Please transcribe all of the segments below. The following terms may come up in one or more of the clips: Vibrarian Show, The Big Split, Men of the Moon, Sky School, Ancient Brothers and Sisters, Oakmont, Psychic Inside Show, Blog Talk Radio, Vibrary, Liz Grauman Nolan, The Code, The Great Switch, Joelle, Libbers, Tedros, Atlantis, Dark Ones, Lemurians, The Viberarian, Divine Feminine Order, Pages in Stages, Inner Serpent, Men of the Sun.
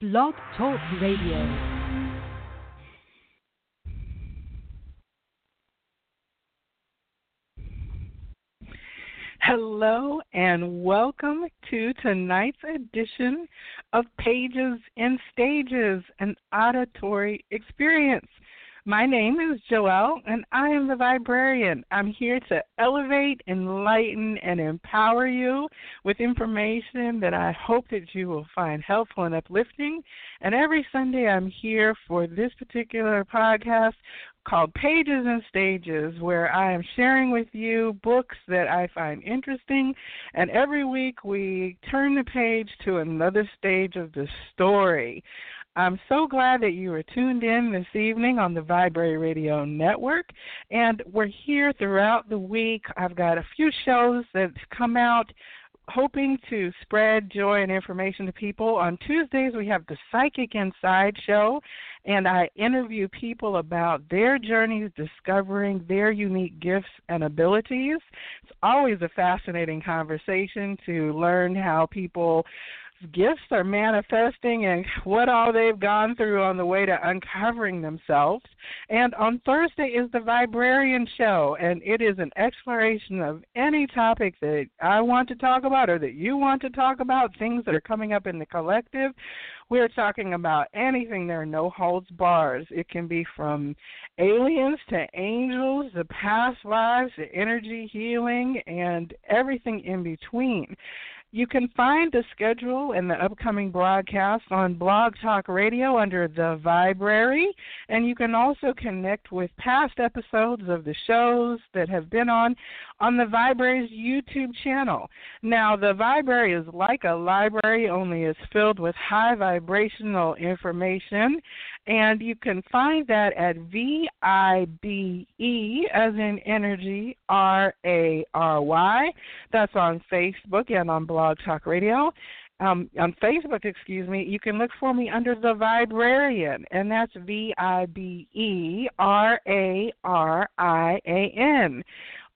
Blog Talk Radio. Hello and welcome to tonight's edition of Pages in Stages, an auditory experience. My name is Joelle and I am the Vibrarian. I'm here to elevate, enlighten, and empower you with information that I hope that you will find helpful and uplifting. And every Sunday I'm here for this particular podcast called Pages and Stages, where I am sharing with you books that I find interesting, and every week we turn the page to another stage of the story. I'm so glad that you are tuned in this evening on the Vibrary Radio Network, and we're here throughout the week. I've got a few shows that come out hoping to spread joy and information to people. On Tuesdays, we have the Psychic Inside Show, and I interview people about their journeys discovering their unique gifts and abilities. It's always a fascinating conversation to learn how people's gifts are manifesting and what all they've gone through on the way to uncovering themselves. And on Thursday is the Vibrarian Show, and it is an exploration of any topic that I want to talk about or that you want to talk about, things that are coming up in the collective. We're talking about anything. There are no holds bars. It can be from aliens to angels, to past lives, to energy healing, and everything in between. You can find the schedule and the upcoming broadcast on Blog Talk Radio under The Vibrary, and you can also connect with past episodes of the shows that have been on The Vibrary's YouTube channel. Now, The Vibrary is like a library, only it's filled with high vibrational information, and you can find that at VIBE, as in energy, RARY. That's on Facebook and on Blog Talk Radio. On Facebook, you can look for me under The Vibrarian, and that's VIBERARIAN.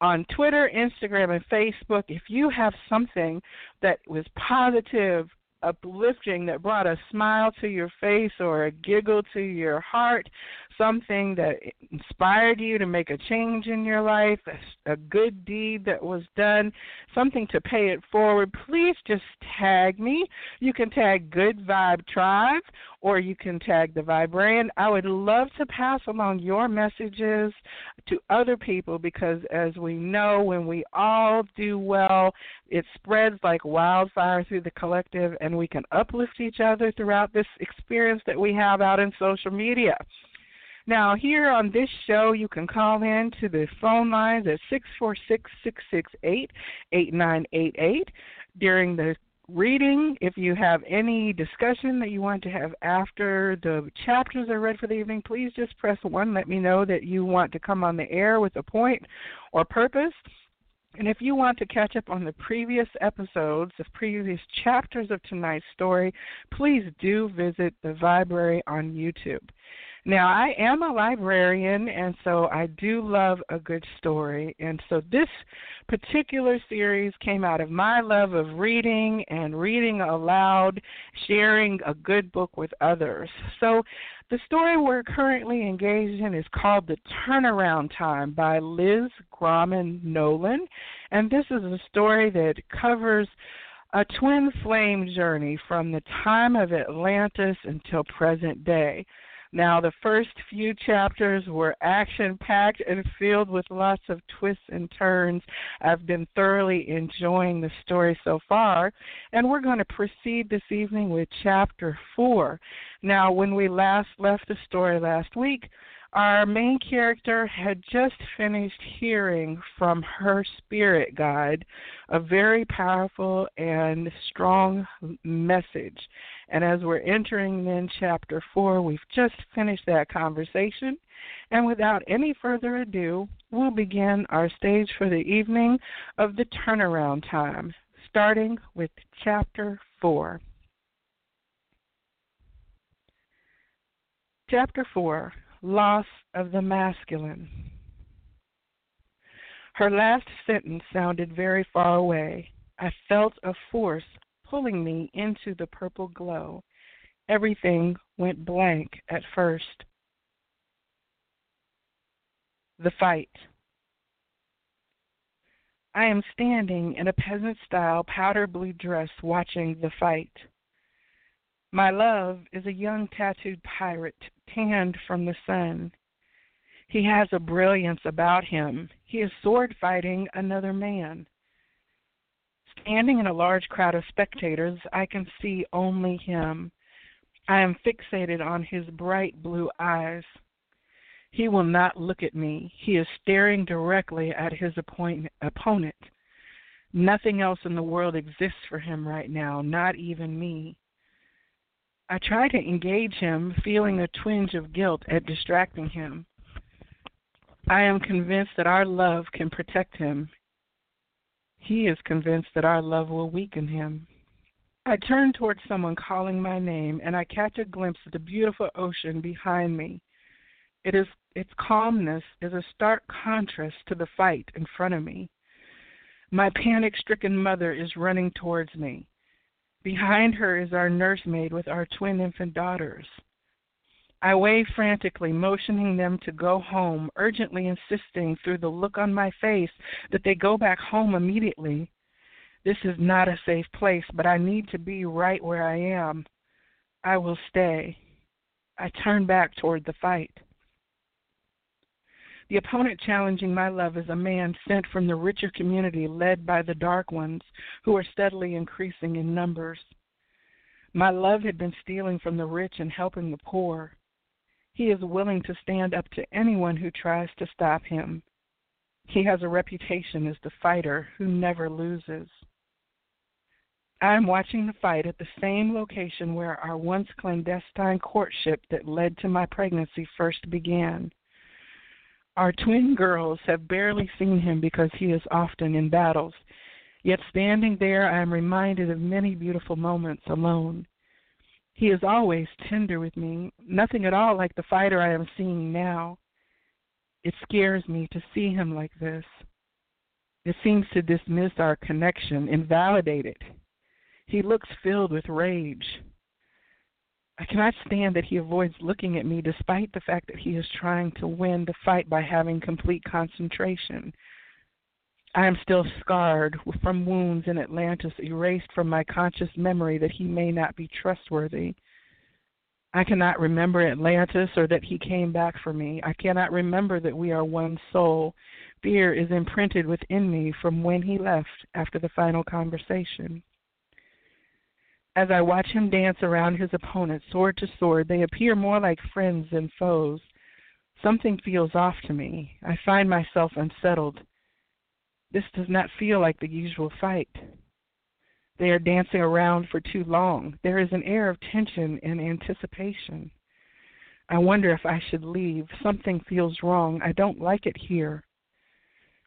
On Twitter, Instagram, and Facebook, if you have something that was positive, uplifting, that brought a smile to your face or a giggle to your heart, something that inspired you to make a change in your life, a good deed that was done, something to pay it forward, please just tag me. You can tag Good Vibe Tribe, or you can tag The Vibrarian. I would love to pass along your messages to other people, because as we know, when we all do well, it spreads like wildfire through the collective, and we can uplift each other throughout this experience that we have out in social media. Now, here on this show, you can call in to the phone lines at 646-668-8988 during the reading. If you have any discussion that you want to have after the chapters are read for the evening, please just press 1. Let me know that you want to come on the air with a point or purpose. And if you want to catch up on the previous episodes, the previous chapters of tonight's story, please do visit the library on YouTube. Now, I am a librarian, and so I do love a good story. And so this particular series came out of my love of reading and reading aloud, sharing a good book with others. So the story we're currently engaged in is called The Turnaround Time by Liz Grauman Nolan. And this is a story that covers a twin flame journey from the time of Atlantis until present day. Now, the first few chapters were action-packed and filled with lots of twists and turns. I've been thoroughly enjoying the story so far, and we're going to proceed this evening with Chapter 4. Now, when we last left the story last week, our main character had just finished hearing from her spirit guide a very powerful and strong message. And as we're entering in Chapter 4, we've just finished that conversation. And without any further ado, we'll begin our stage for the evening of The Turnaround Time, starting with Chapter 4. Chapter 4. Loss of the masculine. Her last sentence sounded very far away. I felt a force pulling me into the purple glow. Everything went blank at first. The fight. I am standing in a peasant-style powder blue dress watching the fight. My love is a young tattooed pirate, tanned from the sun. He has a brilliance about him. He is sword-fighting another man. Standing in a large crowd of spectators, I can see only him. I am fixated on his bright blue eyes. He will not look at me. He is staring directly at his opponent. Nothing else in the world exists for him right now, not even me. I try to engage him, feeling a twinge of guilt at distracting him. I am convinced that our love can protect him. He is convinced that our love will weaken him. I turn towards someone calling my name, and I catch a glimpse of the beautiful ocean behind me. Its calmness is a stark contrast to the fight in front of me. My panic-stricken mother is running towards me. Behind her is our nursemaid with our twin infant daughters. I wave frantically, motioning them to go home, urgently insisting through the look on my face that they go back home immediately. This is not a safe place, but I need to be right where I am. I will stay. I turn back toward the fight. The opponent challenging my love is a man sent from the richer community led by the Dark Ones, who are steadily increasing in numbers. My love had been stealing from the rich and helping the poor. He is willing to stand up to anyone who tries to stop him. He has a reputation as the fighter who never loses. I am watching the fight at the same location where our once clandestine courtship that led to my pregnancy first began. Our twin girls have barely seen him because he is often in battles, yet standing there I am reminded of many beautiful moments alone. He is always tender with me, nothing at all like the fighter I am seeing now. It scares me to see him like this. It seems to dismiss our connection, invalidate it. He looks filled with rage. I cannot stand that he avoids looking at me despite the fact that he is trying to win the fight by having complete concentration. I am still scarred from wounds in Atlantis, erased from my conscious memory that he may not be trustworthy. I cannot remember Atlantis or that he came back for me. I cannot remember that we are one soul. Fear is imprinted within me from when he left after the final conversation. As I watch him dance around his opponent, sword to sword, they appear more like friends than foes. Something feels off to me. I find myself unsettled. This does not feel like the usual fight. They are dancing around for too long. There is an air of tension and anticipation. I wonder if I should leave. Something feels wrong. I don't like it here.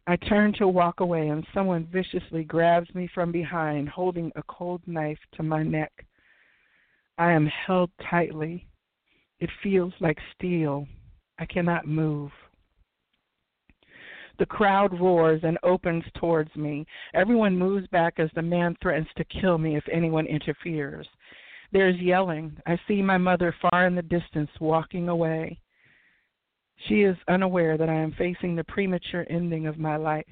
I turn to walk away, and someone viciously grabs me from behind, holding a cold knife to my neck. I am held tightly. It feels like steel. I cannot move. The crowd roars and opens towards me. Everyone moves back as the man threatens to kill me if anyone interferes. There is yelling. I see my mother far in the distance walking away. She is unaware that I am facing the premature ending of my life.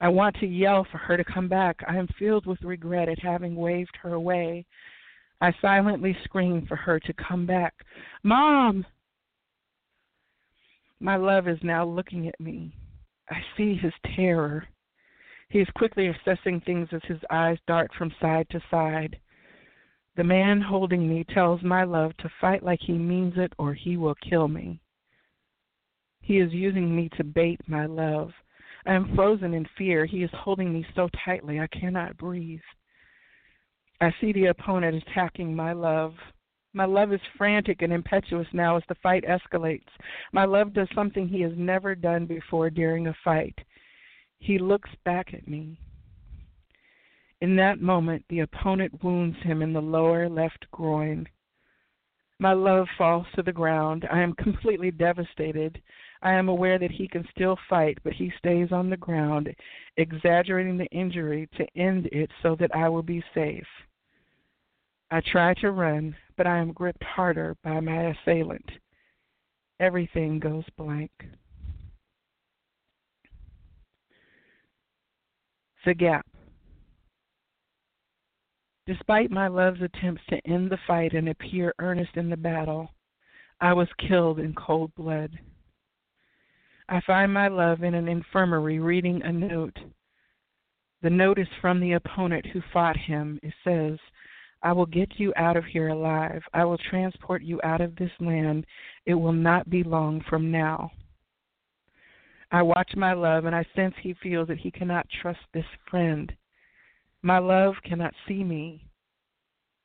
I want to yell for her to come back. I am filled with regret at having waved her away. I silently scream for her to come back. Mom! My love is now looking at me. I see his terror. He is quickly assessing things as his eyes dart from side to side. The man holding me tells my love to fight like he means it or he will kill me. He is using me to bait my love. I am frozen in fear. He is holding me so tightly I cannot breathe. I see the opponent attacking my love. My love is frantic and impetuous now as the fight escalates. My love does something he has never done before during a fight. He looks back at me. In that moment, the opponent wounds him in the lower left groin. My love falls to the ground. I am completely devastated. I am aware that he can still fight, but he stays on the ground, exaggerating the injury to end it so that I will be safe. I try to run, but I am gripped harder by my assailant. Everything goes blank. The gap. Despite my love's attempts to end the fight and appear earnest in the battle, I was killed in cold blood. I find my love in an infirmary reading a note. The note is from the opponent who fought him. It says, "I will get you out of here alive. I will transport you out of this land. It will not be long from now." I watch my love, and I sense he feels that he cannot trust this friend. My love cannot see me.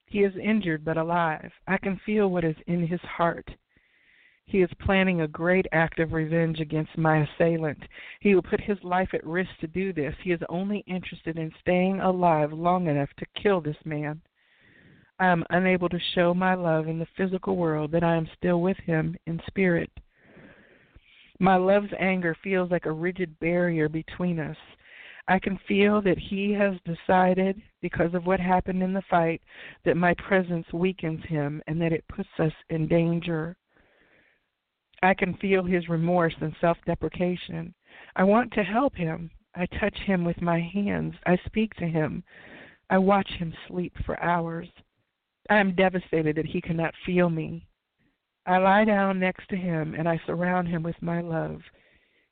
He is injured but alive. I can feel what is in his heart. He is planning a great act of revenge against my assailant. He will put his life at risk to do this. He is only interested in staying alive long enough to kill this man. I am unable to show my love in the physical world that I am still with him in spirit. My love's anger feels like a rigid barrier between us. I can feel that he has decided, because of what happened in the fight, that my presence weakens him and that it puts us in danger. I can feel his remorse and self-deprecation. I want to help him. I touch him with my hands. I speak to him. I watch him sleep for hours. I am devastated that he cannot feel me. I lie down next to him, and I surround him with my love.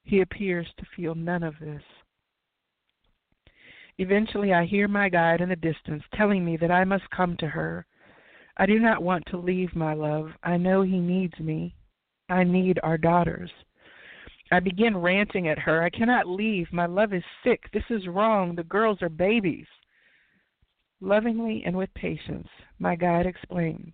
He appears to feel none of this. Eventually, I hear my guide in the distance telling me that I must come to her. I do not want to leave my love. I know he needs me. I need our daughters. I begin ranting at her. I cannot leave. My love is sick. This is wrong. The girls are babies. Lovingly and with patience, my guide explains.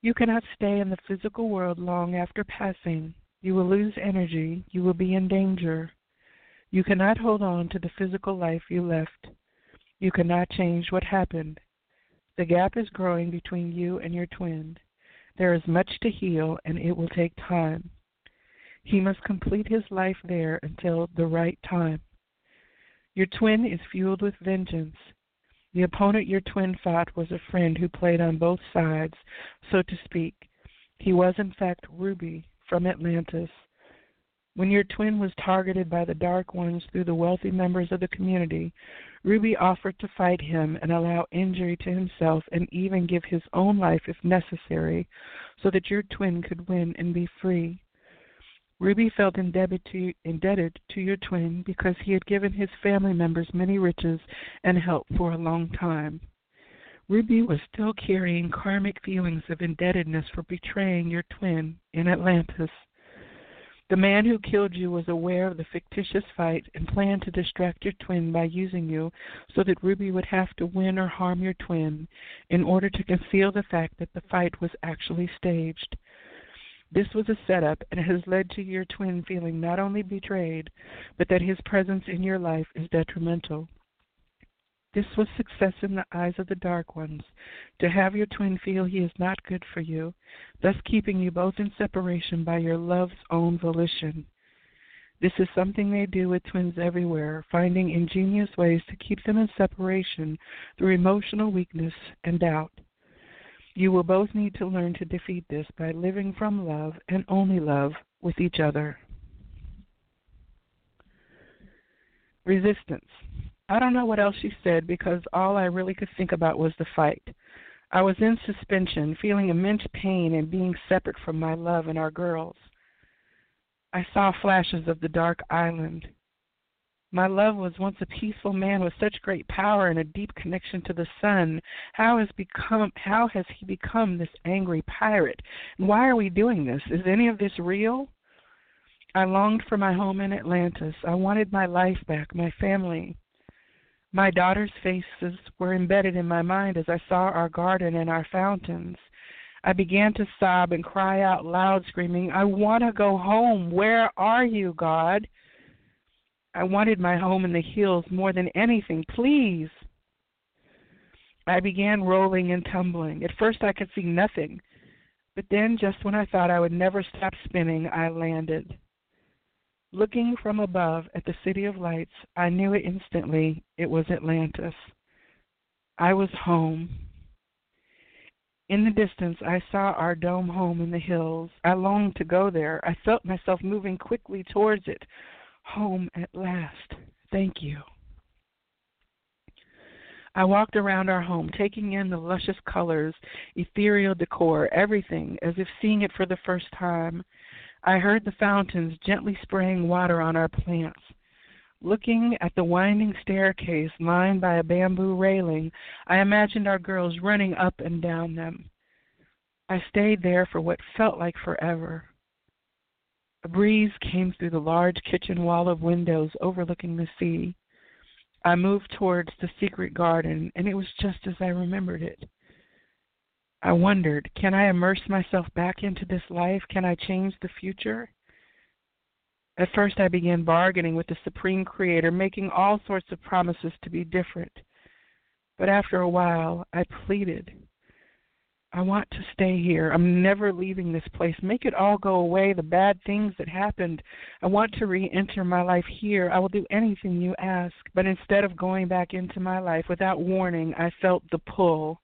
You cannot stay in the physical world long after passing. You will lose energy. You will be in danger. You cannot hold on to the physical life you left. You cannot change what happened. The gap is growing between you and your twin. There is much to heal, and it will take time. He must complete his life there until the right time. Your twin is fueled with vengeance. The opponent your twin fought was a friend who played on both sides, so to speak. He was, in fact, Ruby from Atlantis. When your twin was targeted by the Dark Ones through the wealthy members of the community, Ruby offered to fight him and allow injury to himself and even give his own life if necessary so that your twin could win and be free. Ruby felt indebted to your twin because he had given his family members many riches and help for a long time. Ruby was still carrying karmic feelings of indebtedness for betraying your twin in Atlantis. The man who killed you was aware of the fictitious fight and planned to distract your twin by using you so that Ruby would have to win or harm your twin in order to conceal the fact that the fight was actually staged. This was a setup, and it has led to your twin feeling not only betrayed, but that his presence in your life is detrimental. This was success in the eyes of the Dark Ones, to have your twin feel he is not good for you, thus keeping you both in separation by your love's own volition. This is something they do with twins everywhere, finding ingenious ways to keep them in separation through emotional weakness and doubt. You will both need to learn to defeat this by living from love and only love with each other. Resistance. I don't know what else she said because all I really could think about was the fight. I was in suspension, feeling immense pain and being separate from my love and our girls. I saw flashes of the dark island. My love was once a peaceful man with such great power and a deep connection to the sun. How has he become this angry pirate? And why are we doing this? Is any of this real? I longed for my home in Atlantis. I wanted my life back, my family. My daughters' faces were embedded in my mind as I saw our garden and our fountains. I began to sob and cry out loud, screaming, "I want to go home. Where are you, God?" I wanted my home in the hills more than anything. Please. I began rolling and tumbling. At first I could see nothing, but then just when I thought I would never stop spinning, I landed. Looking from above at the City of Lights, I knew it instantly. It was Atlantis. I was home. In the distance, I saw our dome home in the hills. I longed to go there. I felt myself moving quickly towards it. Home at last. Thank you. I walked around our home, taking in the luscious colors, ethereal decor, everything, as if seeing it for the first time. I heard the fountains gently spraying water on our plants. Looking at the winding staircase lined by a bamboo railing, I imagined our girls running up and down them. I stayed there for what felt like forever. A breeze came through the large kitchen wall of windows overlooking the sea. I moved towards the secret garden, and it was just as I remembered it. I wondered, can I immerse myself back into this life? Can I change the future? At first, I began bargaining with the Supreme Creator, making all sorts of promises to be different. But after a while, I pleaded, I want to stay here. I'm never leaving this place. Make it all go away, the bad things that happened. I want to re-enter my life here. I will do anything you ask. But instead of going back into my life, without warning, I felt the pull.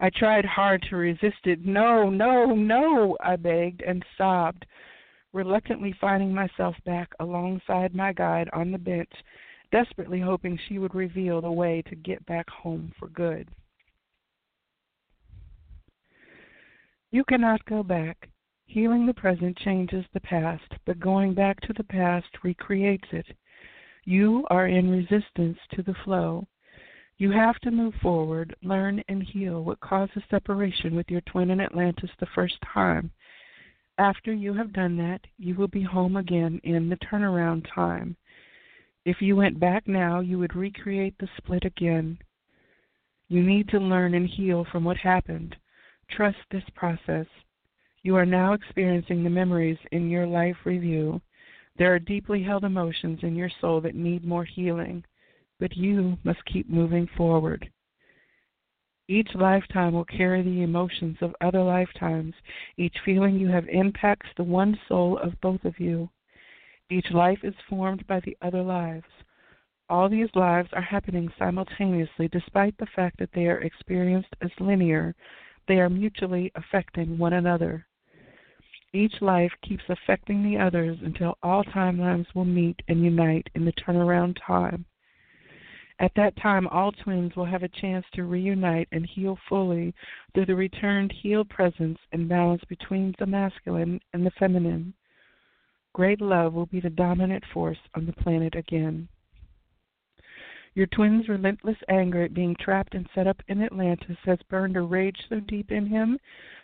I tried hard to resist it. No, no, no, I begged and sobbed, reluctantly finding myself back alongside my guide on the bench, desperately hoping she would reveal the way to get back home for good. You cannot go back. Healing the present changes the past, but going back to the past recreates it. You are in resistance to the flow. You have to move forward, learn, and heal what causes separation with your twin in Atlantis the first time. After you have done that, you will be home again in the turnaround time. If you went back now, you would recreate the split again. You need to learn and heal from what happened. Trust this process. You are now experiencing the memories in your life review. There are deeply held emotions in your soul that need more healing, but you must keep moving forward. Each lifetime will carry the emotions of other lifetimes. Each feeling you have impacts the one soul of both of you. Each life is formed by the other lives. All these lives are happening simultaneously, despite the fact that they are experienced as linear. They are mutually affecting one another. Each life keeps affecting the others until all timelines will meet and unite in the turnaround time. At that time, all twins will have a chance to reunite and heal fully through the returned healed presence and balance between the masculine and the feminine. Great love will be the dominant force on the planet again. Your twin's relentless anger at being trapped and set up in Atlantis has burned a rage so deep in him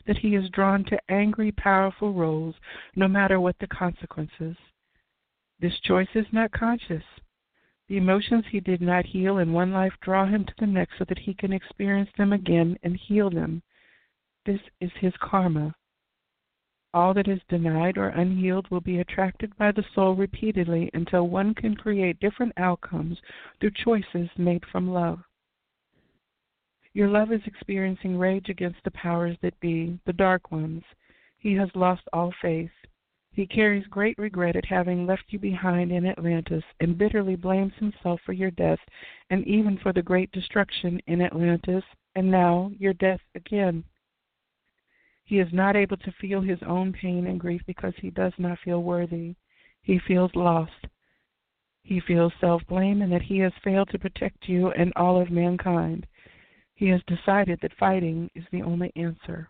that he is drawn to angry, powerful roles, no matter what the consequences. This choice is not conscious. The emotions he did not heal in one life draw him to the next so that he can experience them again and heal them. This is his karma. All that is denied or unhealed will be attracted by the soul repeatedly until one can create different outcomes through choices made from love. Your love is experiencing rage against the powers that be, the Dark Ones. He has lost all faith. He carries great regret at having left you behind in Atlantis and bitterly blames himself for your death and even for the great destruction in Atlantis and now your death again. He is not able to feel his own pain and grief because he does not feel worthy. He feels lost. He feels self-blame and that he has failed to protect you and all of mankind. He has decided that fighting is the only answer.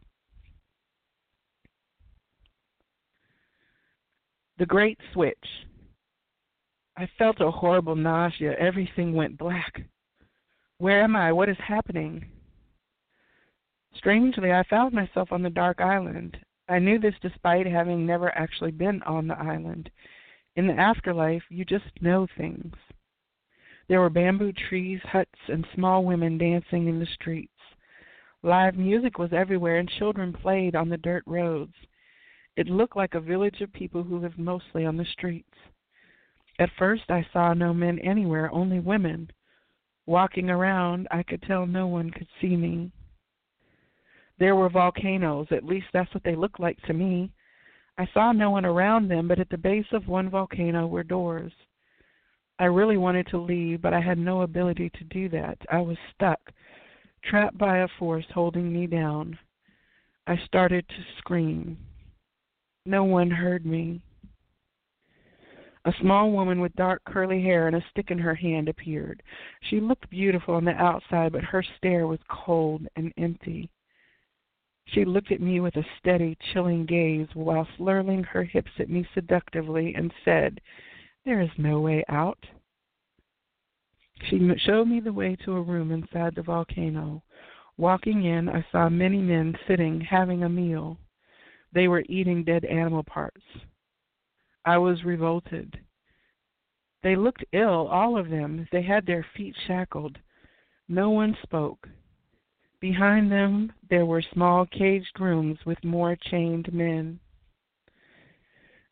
The Great Switch. I felt a horrible nausea. Everything went black. Where am I? What is happening? Strangely, I found myself on the dark island. I knew this despite having never actually been on the island. In the afterlife, you just know things. There were bamboo trees, huts, and small women dancing in the streets. Live music was everywhere, and children played on the dirt roads. It looked like a village of people who lived mostly on the streets. At first, I saw no men anywhere, only women. Walking around, I could tell no one could see me. There were volcanoes, at least that's what they looked like to me. I saw no one around them, but at the base of one volcano were doors. I really wanted to leave, but I had no ability to do that. I was stuck, trapped by a force holding me down. I started to scream. No one heard me. A small woman with dark curly hair and a stick in her hand appeared. She looked beautiful on the outside, but her stare was cold and empty. She looked at me with a steady, chilling gaze while slurling her hips at me seductively and said, "There is no way out." She showed me the way to a room inside the volcano. Walking in, I saw many men sitting, having a meal. They were eating dead animal parts. I was revolted. They looked ill, all of them. They had their feet shackled. No one spoke. Behind them, there were small caged rooms with more chained men.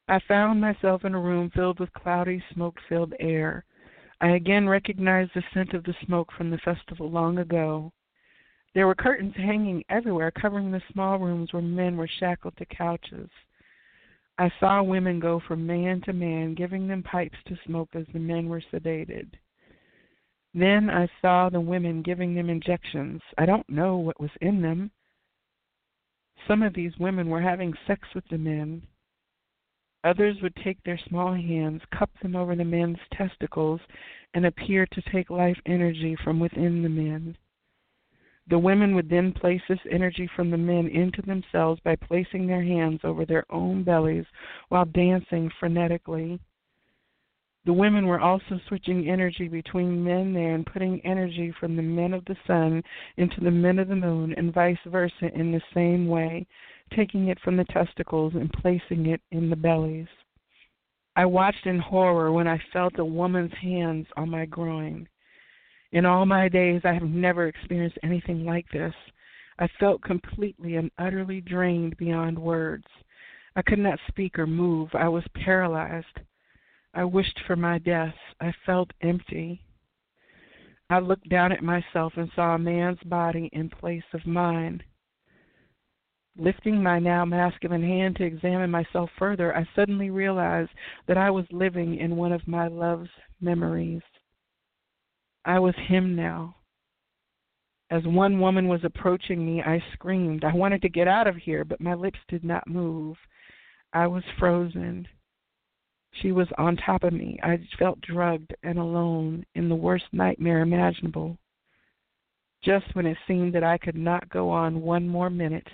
I found myself in a room filled with cloudy, smoke-filled air. I again recognized the scent of the smoke from the festival long ago. There were curtains hanging everywhere, covering the small rooms where men were shackled to couches. I saw women go from man to man, giving them pipes to smoke as the men were sedated. Then I saw the women giving them injections. I don't know what was in them. Some of these women were having sex with the men. Others would take their small hands, cup them over the men's testicles, and appear to take life energy from within the men. The women would then place this energy from the men into themselves by placing their hands over their own bellies while dancing frenetically. The women were also switching energy between men there and putting energy from the men of the sun into the men of the moon and vice versa in the same way, taking it from the testicles and placing it in the bellies. I watched in horror when I felt a woman's hands on my groin. In all my days, I have never experienced anything like this. I felt completely and utterly drained beyond words. I could not speak or move. I was paralyzed. I wished for my death. I felt empty. I looked down at myself and saw a man's body in place of mine. Lifting my now masculine hand to examine myself further, I suddenly realized that I was living in one of my love's memories. I was him now. As one woman was approaching me, I screamed. I wanted to get out of here, but my lips did not move. I was frozen. She was on top of me. I felt drugged and alone in the worst nightmare imaginable. Just when it seemed that I could not go on one more minute,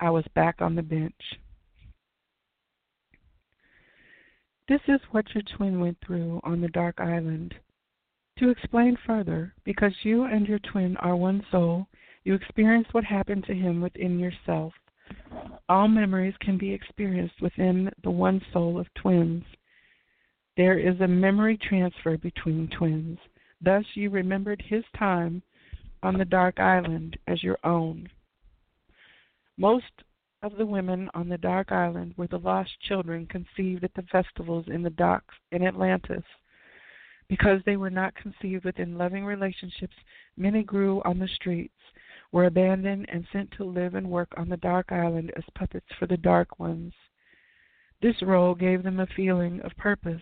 I was back on the bench. This is what your twin went through on the dark island. To explain further, because you and your twin are one soul, you experienced what happened to him within yourself. All memories can be experienced within the one soul of twins. There is a memory transfer between twins. Thus, you remembered his time on the dark island as your own. Most of the women on the dark island were the lost children conceived at the festivals in the docks in Atlantis. Because they were not conceived within loving relationships, many grew on the streets, were abandoned, and sent to live and work on the dark island as puppets for the Dark Ones. This role gave them a feeling of purpose.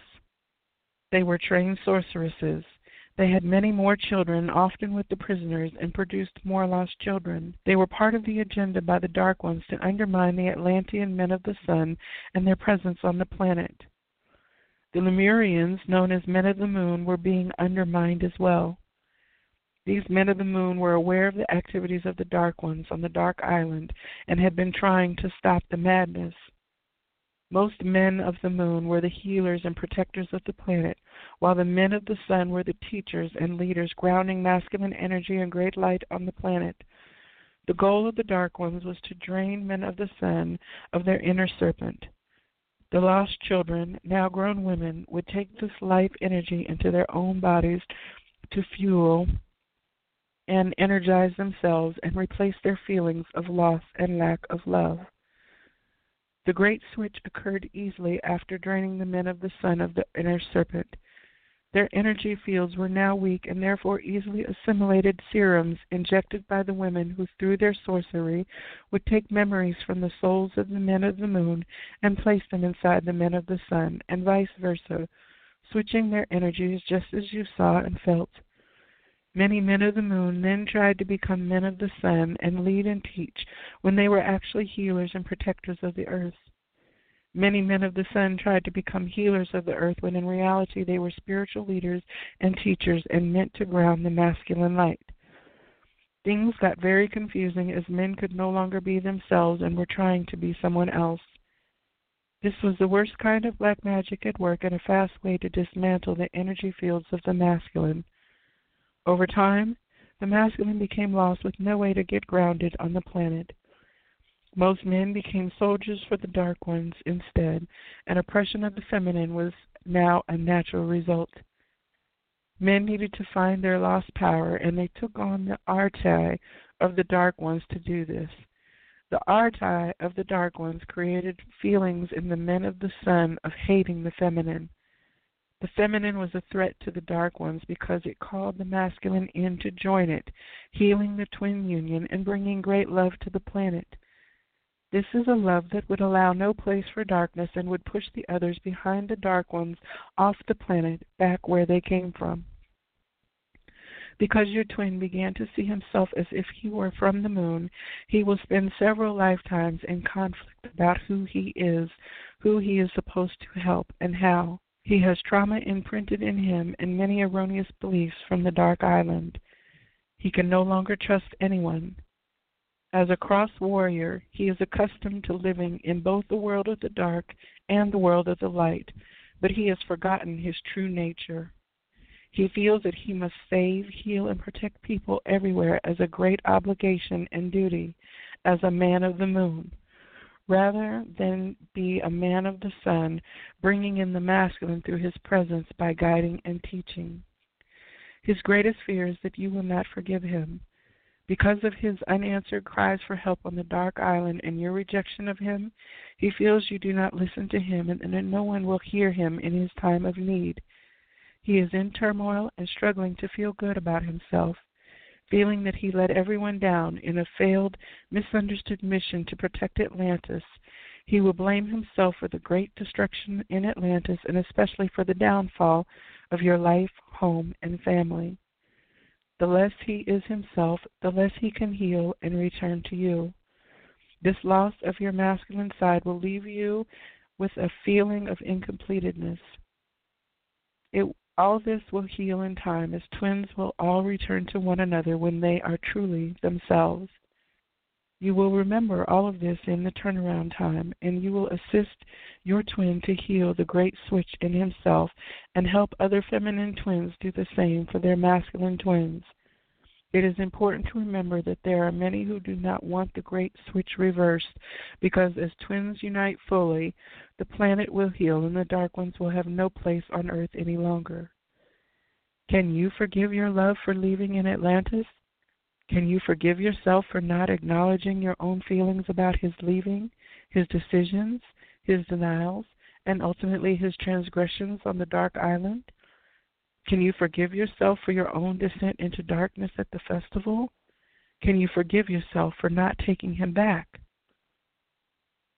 They were trained sorceresses. They had many more children, often with the prisoners, and produced more lost children. They were part of the agenda by the Dark Ones to undermine the Atlantean men of the sun and their presence on the planet. The Lemurians, known as Men of the Moon, were being undermined as well. These Men of the Moon were aware of the activities of the Dark Ones on the Dark Island and had been trying to stop the madness. Most Men of the Moon were the healers and protectors of the planet, while the Men of the Sun were the teachers and leaders grounding masculine energy and great light on the planet. The goal of the Dark Ones was to drain Men of the Sun of their inner serpent. The lost children, now grown women, would take this life energy into their own bodies to fuel and energize themselves and replace their feelings of loss and lack of love. The Great Switch occurred easily after draining the Men of the Sun of the Inner Serpent. Their energy fields were now weak and therefore easily assimilated serums injected by the women who, through their sorcery, would take memories from the souls of the Men of the Moon and place them inside the Men of the Sun, and vice versa, switching their energies just as you saw and felt. Many men of the moon then tried to become men of the sun and lead and teach when they were actually healers and protectors of the earth. Many men of the sun tried to become healers of the earth when in reality they were spiritual leaders and teachers and meant to ground the masculine light. Things got very confusing as men could no longer be themselves and were trying to be someone else. This was the worst kind of black magic at work and a fast way to dismantle the energy fields of the masculine. Over time, the masculine became lost with no way to get grounded on the planet. Most men became soldiers for the Dark Ones instead, and oppression of the feminine was now a natural result. Men needed to find their lost power, and they took on the archetype of the Dark Ones to do this. The archetype of the Dark Ones created feelings in the men of the sun of hating the feminine. The feminine was a threat to the Dark Ones because it called the masculine in to join it, healing the twin union and bringing great love to the planet. This is a love that would allow no place for darkness and would push the others behind the Dark Ones off the planet back where they came from. Because your twin began to see himself as if he were from the moon, he will spend several lifetimes in conflict about who he is, who he is supposed to help, and how. He has trauma imprinted in him and many erroneous beliefs from the Dark Island. He can no longer trust anyone. As a cross warrior, he is accustomed to living in both the world of the dark and the world of the light, but he has forgotten his true nature. He feels that he must save, heal, and protect people everywhere as a great obligation and duty, as a man of the moon, rather than be a man of the sun, bringing in the masculine through his presence by guiding and teaching. His greatest fear is that you will not forgive him. Because of his unanswered cries for help on the Dark Island and your rejection of him, he feels you do not listen to him and that no one will hear him in his time of need. He is in turmoil and struggling to feel good about himself, feeling that he let everyone down in a failed, misunderstood mission to protect Atlantis. He will blame himself for the great destruction in Atlantis and especially for the downfall of your life, home, and family. The less he is himself, the less he can heal and return to you. This loss of your masculine side will leave you with a feeling of incompleteness. All this will heal in time, as twins will all return to one another when they are truly themselves. You will remember all of this in the turnaround time, and you will assist your twin to heal the great switch in himself and help other feminine twins do the same for their masculine twins. It is important to remember that there are many who do not want the great switch reversed, because as twins unite fully, the planet will heal and the Dark Ones will have no place on Earth any longer. Can you forgive your love for leaving in Atlantis? Can you forgive yourself for not acknowledging your own feelings about his leaving, his decisions, his denials, and ultimately his transgressions on the Dark Island? Can you forgive yourself for your own descent into darkness at the festival? Can you forgive yourself for not taking him back?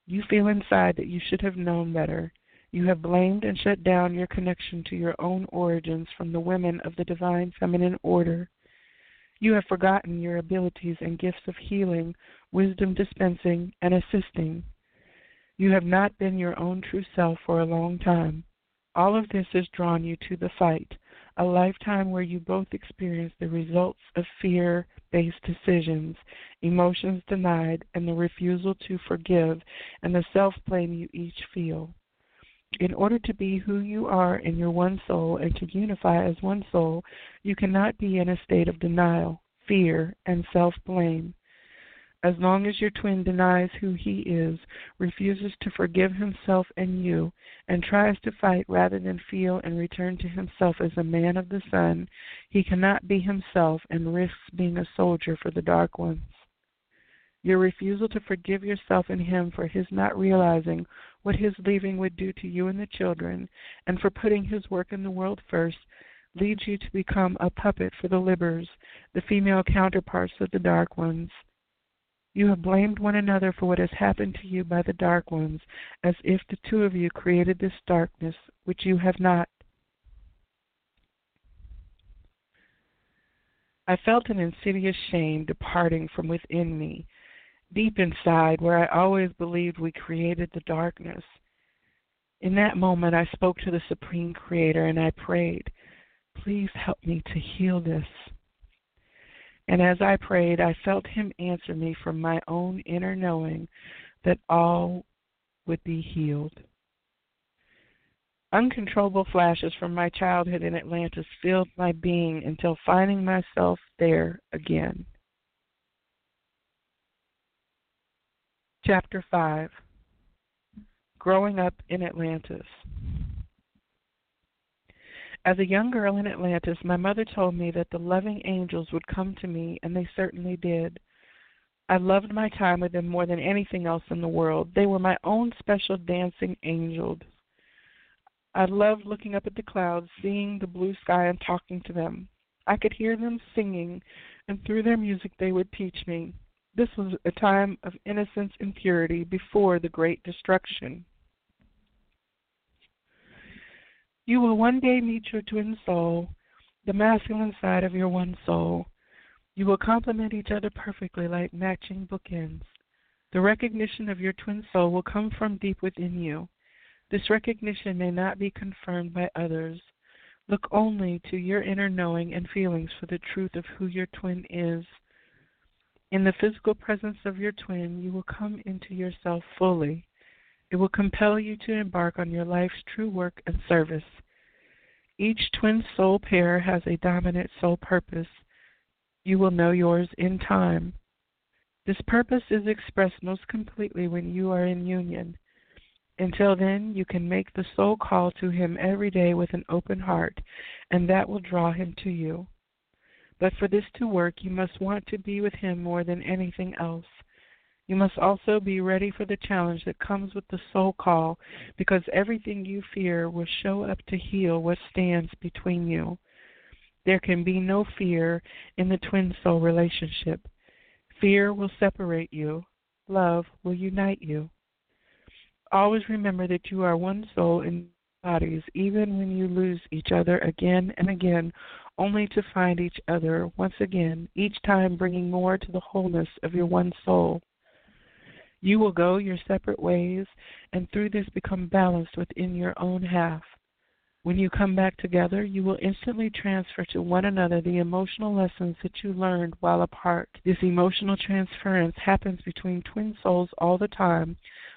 You feel inside that you should have known better. You have blamed and shut down your connection to your own origins from the women of the Divine Feminine Order. You have forgotten your abilities and gifts of healing, wisdom dispensing, and assisting. You have not been your own true self for a long time. All of this has drawn you to the fight, a lifetime where you both experience the results of fear-based decisions, emotions denied, and the refusal to forgive, and the self-blame you each feel. In order to be who you are in your one soul and to unify as one soul, you cannot be in a state of denial, fear, and self-blame. As long as your twin denies who he is, refuses to forgive himself and you, and tries to fight rather than feel and return to himself as a man of the sun, he cannot be himself and risks being a soldier for the Dark Ones. Your refusal to forgive yourself and him for his not realizing what his leaving would do to you and the children, and for putting his work in the world first, leads you to become a puppet for the Libbers, the female counterparts of the Dark Ones. You have blamed one another for what has happened to you by the Dark Ones, as if the two of you created this darkness, which you have not. I felt an insidious shame departing from within me, deep inside where I always believed we created the darkness. In that moment, I spoke to the Supreme Creator and I prayed, "Please help me to heal this." And as I prayed, I felt Him answer me from my own inner knowing that all would be healed. Uncontrollable flashes from my childhood in Atlantis filled my being until finding myself there again. Chapter 5, Growing Up in Atlantis. As a young girl in Atlantis, my mother told me that the loving angels would come to me, and they certainly did. I loved my time with them more than anything else in the world. They were my own special dancing angels. I loved looking up at the clouds, seeing the blue sky, and talking to them. I could hear them singing, and through their music they would teach me. This was a time of innocence and purity before the great destruction. You will one day meet your twin soul, the masculine side of your one soul. You will complement each other perfectly like matching bookends. The recognition of your twin soul will come from deep within you. This recognition may not be confirmed by others. Look only to your inner knowing and feelings for the truth of who your twin is. In the physical presence of your twin, you will come into yourself fully. It will compel you to embark on your life's true work and service. Each twin soul pair has a dominant soul purpose. You will know yours in time. This purpose is expressed most completely when you are in union. Until then, you can make the soul call to Him every day with an open heart, and that will draw Him to you. But for this to work, you must want to be with Him more than anything else. You must also be ready for the challenge that comes with the soul call, because everything you fear will show up to heal what stands between you. There can be no fear in the twin-soul relationship. Fear will separate you. Love will unite you. Always remember that you are one soul in bodies, even when you lose each other again and again, only to find each other once again, each time bringing more to the wholeness of your one soul. You will go your separate ways, and through this become balanced within your own half. When you come back together, you will instantly transfer to one another the emotional lessons that you learned while apart. This emotional transference happens between twin souls all the time,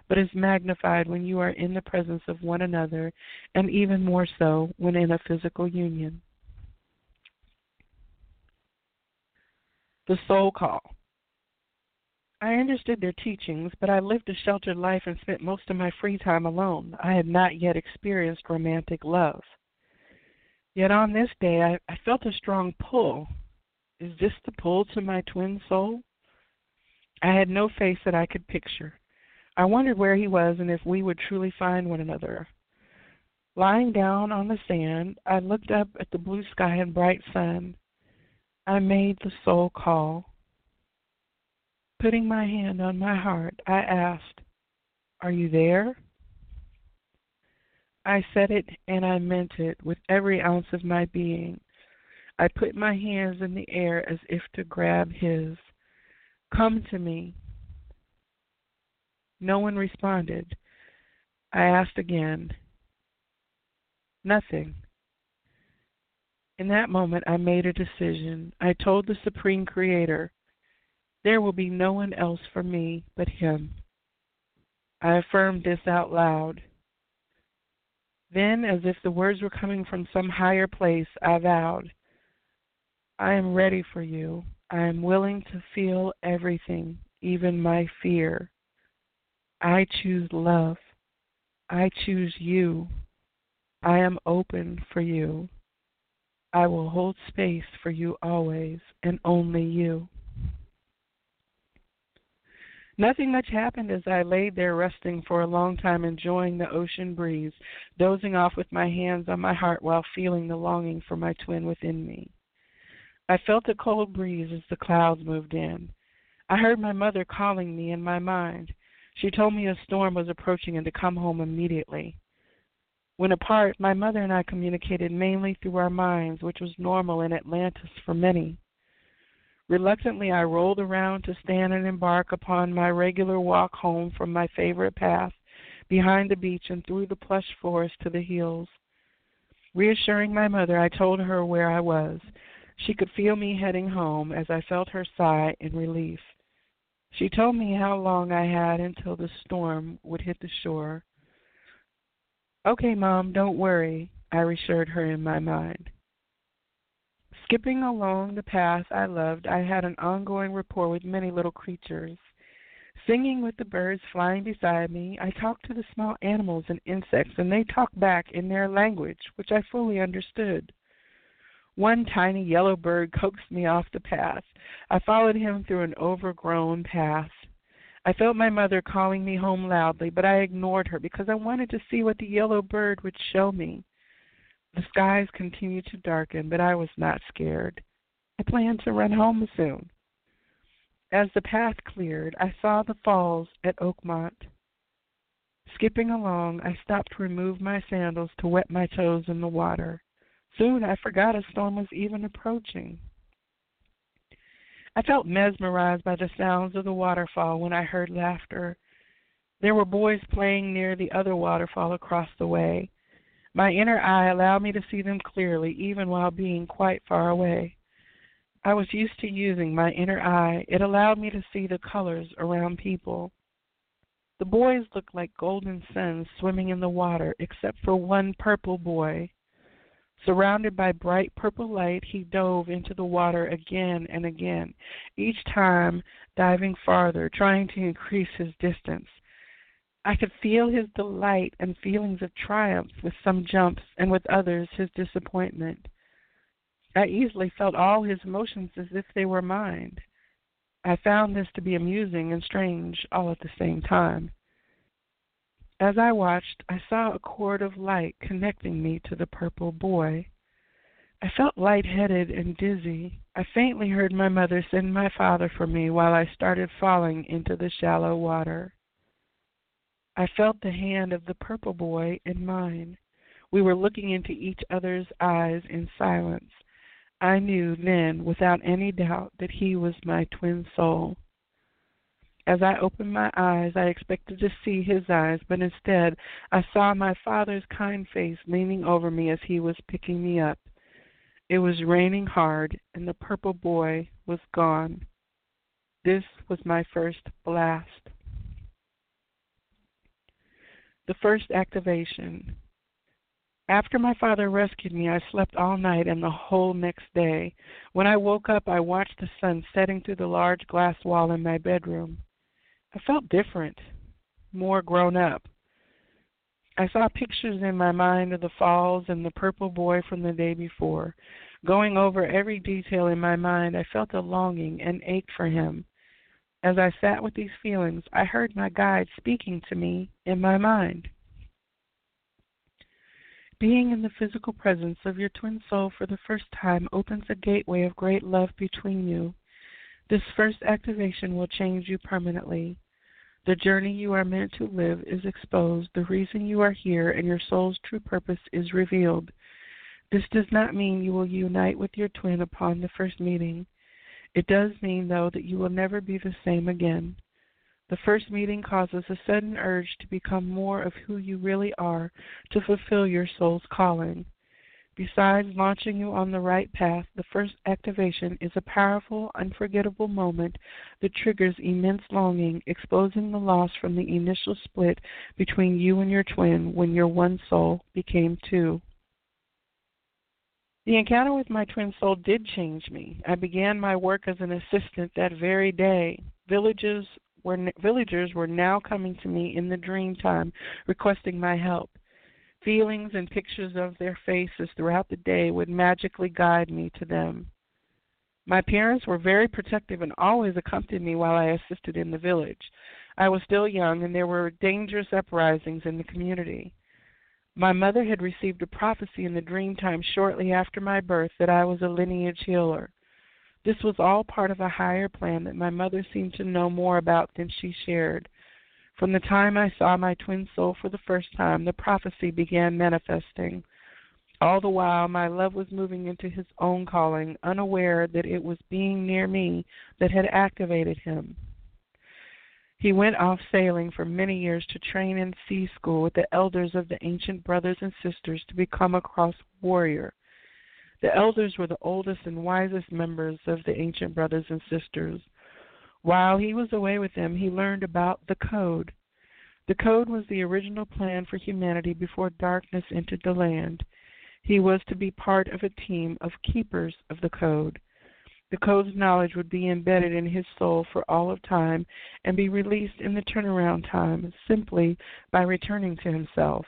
but is magnified when you are in the presence of one another, and even more so when in a physical union. The soul call. I understood their teachings, but I lived a sheltered life and spent most of my free time alone. I had not yet experienced romantic love. Yet on this day, I felt a strong pull. Is this the pull to my twin soul? I had no face that I could picture. I wondered where he was and if we would truly find one another. Lying down on the sand, I looked up at the blue sky and bright sun. I made the soul call. Putting my hand on my heart, I asked, "Are you there?" I said it and I meant it with every ounce of my being. I put my hands in the air as if to grab his. "Come to me." No one responded. I asked again. Nothing. In that moment, I made a decision. I told the Supreme Creator, "There will be no one else for me but Him." I affirmed this out loud. Then, as if the words were coming from some higher place, I vowed, "I am ready for you. I am willing to feel everything, even my fear. I choose love. I choose you. I am open for you. I will hold space for you always, and only you." Nothing much happened as I laid there resting for a long time, enjoying the ocean breeze, dozing off with my hands on my heart while feeling the longing for my twin within me. I felt a cold breeze as the clouds moved in. I heard my mother calling me in my mind. She told me a storm was approaching and to come home immediately. When apart, my mother and I communicated mainly through our minds, which was normal in Atlantis for many. Reluctantly, I rolled around to stand and embark upon my regular walk home from my favorite path behind the beach and through the plush forest to the hills. Reassuring my mother, I told her where I was. She could feel me heading home as I felt her sigh in relief. She told me how long I had until the storm would hit the shore. Okay, Mom, don't worry, I reassured her in my mind. Skipping along the path I loved, I had an ongoing rapport with many little creatures. Singing with the birds flying beside me, I talked to the small animals and insects, and they talked back in their language, which I fully understood. One tiny yellow bird coaxed me off the path. I followed him through an overgrown path. I felt my mother calling me home loudly, but I ignored her because I wanted to see what the yellow bird would show me. The skies continued to darken, but I was not scared. I planned to run home soon. As the path cleared, I saw the falls at Oakmont. Skipping along, I stopped to remove my sandals to wet my toes in the water. Soon I forgot a storm was even approaching. I felt mesmerized by the sounds of the waterfall when I heard laughter. There were boys playing near the other waterfall across the way. My inner eye allowed me to see them clearly, even while being quite far away. I was used to using my inner eye. It allowed me to see the colors around people. The boys looked like golden suns swimming in the water, except for one purple boy. Surrounded by bright purple light, he dove into the water again and again, each time diving farther, trying to increase his distance. I could feel his delight and feelings of triumph with some jumps, and with others his disappointment. I easily felt all his emotions as if they were mine. I found this to be amusing and strange all at the same time. As I watched, I saw a cord of light connecting me to the purple boy. I felt lightheaded and dizzy. I faintly heard my mother send my father for me while I started falling into the shallow water. I felt the hand of the purple boy in mine. We were looking into each other's eyes in silence. I knew then, without any doubt, that he was my twin soul. As I opened my eyes, I expected to see his eyes, but instead I saw my father's kind face leaning over me as he was picking me up. It was raining hard, and the purple boy was gone. This was my first blast. The first activation. After my father rescued me, I slept all night and the whole next day. When I woke up, I watched the sun setting through the large glass wall in my bedroom. I felt different, more grown up. I saw pictures in my mind of the falls and the purple boy from the day before. Going over every detail in my mind, I felt a longing and ache for him. As I sat with these feelings, I heard my guide speaking to me in my mind. Being in the physical presence of your twin soul for the first time opens a gateway of great love between you. This first activation will change you permanently. The journey you are meant to live is exposed. The reason you are here and your soul's true purpose is revealed. This does not mean you will unite with your twin upon the first meeting. It does mean, though, that you will never be the same again. The first meeting causes a sudden urge to become more of who you really are to fulfill your soul's calling. Besides launching you on the right path, the first activation is a powerful, unforgettable moment that triggers immense longing, exposing the loss from the initial split between you and your twin when your one soul became two. The encounter with my twin soul did change me. I began my work as an assistant that very day. Villagers were now coming to me in the dream time, requesting my help. Feelings and pictures of their faces throughout the day would magically guide me to them. My parents were very protective and always accompanied me while I assisted in the village. I was still young, and there were dangerous uprisings in the community. My mother had received a prophecy in the dream time shortly after my birth that I was a lineage healer. This was all part of a higher plan that my mother seemed to know more about than she shared. From the time I saw my twin soul for the first time, the prophecy began manifesting. All the while, my love was moving into his own calling, unaware that it was being near me that had activated him. He went off sailing for many years to train in sea school with the elders of the Ancient Brothers and Sisters to become a Cross Warrior. The elders were the oldest and wisest members of the Ancient Brothers and Sisters. While he was away with them, he learned about the Code. The Code was the original plan for humanity before darkness entered the land. He was to be part of a team of keepers of the Code. The Code's knowledge would be embedded in his soul for all of time and be released in the turnaround time simply by returning to himself.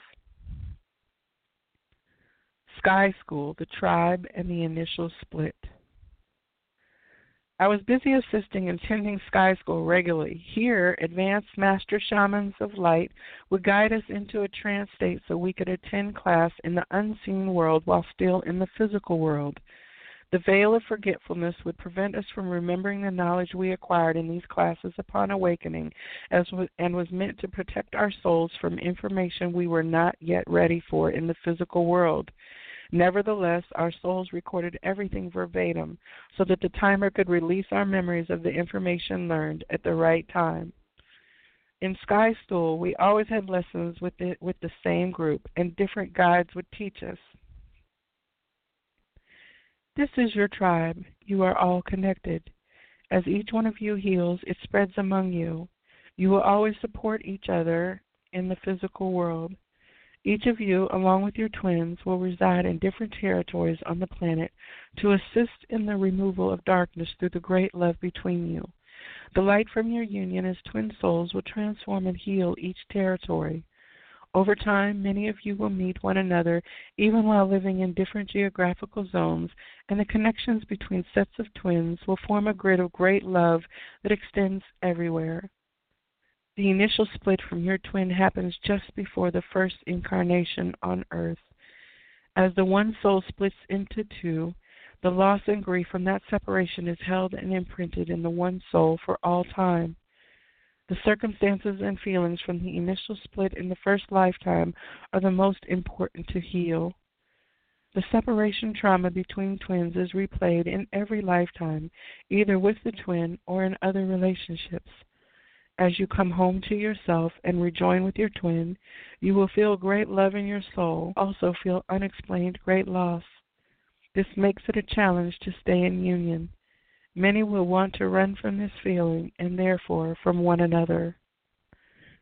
Sky School, the Tribe, and the Initial Split. I was busy assisting and attending Sky School regularly. Here, advanced master shamans of light would guide us into a trance state so we could attend class in the unseen world while still in the physical world. The veil of forgetfulness would prevent us from remembering the knowledge we acquired in these classes upon awakening and was meant to protect our souls from information we were not yet ready for in the physical world. Nevertheless, our souls recorded everything verbatim so that the timer could release our memories of the information learned at the right time. In Sky School, we always had lessons with the same group, and different guides would teach us. This is your tribe. You are all connected. As each one of you heals, it spreads among you. You will always support each other in the physical world. Each of you, along with your twins, will reside in different territories on the planet to assist in the removal of darkness through the great love between you. The light from your union as twin souls will transform and heal each territory. Over time, many of you will meet one another, even while living in different geographical zones, and the connections between sets of twins will form a grid of great love that extends everywhere. The initial split from your twin happens just before the first incarnation on Earth. As the one soul splits into two, the loss and grief from that separation is held and imprinted in the one soul for all time. The circumstances and feelings from the initial split in the first lifetime are the most important to heal. The separation trauma between twins is replayed in every lifetime, either with the twin or in other relationships. As you come home to yourself and rejoin with your twin, you will feel great love in your soul, also feel unexplained great loss. This makes it a challenge to stay in union. Many will want to run from this feeling and therefore from one another.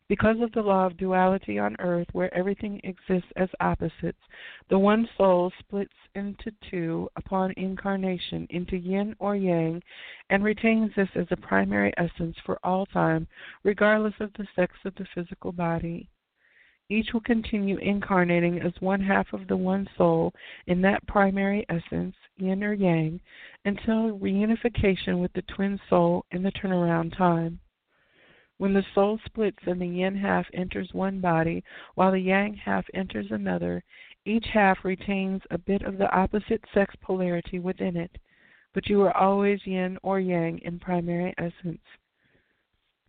Because of the law of duality on Earth, where everything exists as opposites, the one soul splits into two upon incarnation, into yin or yang, and retains this as the primary essence for all time, regardless of the sex of the physical body. Each will continue incarnating as one half of the one soul in that primary essence, yin or yang, until reunification with the twin soul in the turnaround time. When the soul splits and the yin half enters one body, while the yang half enters another, each half retains a bit of the opposite sex polarity within it, but you are always yin or yang in primary essence.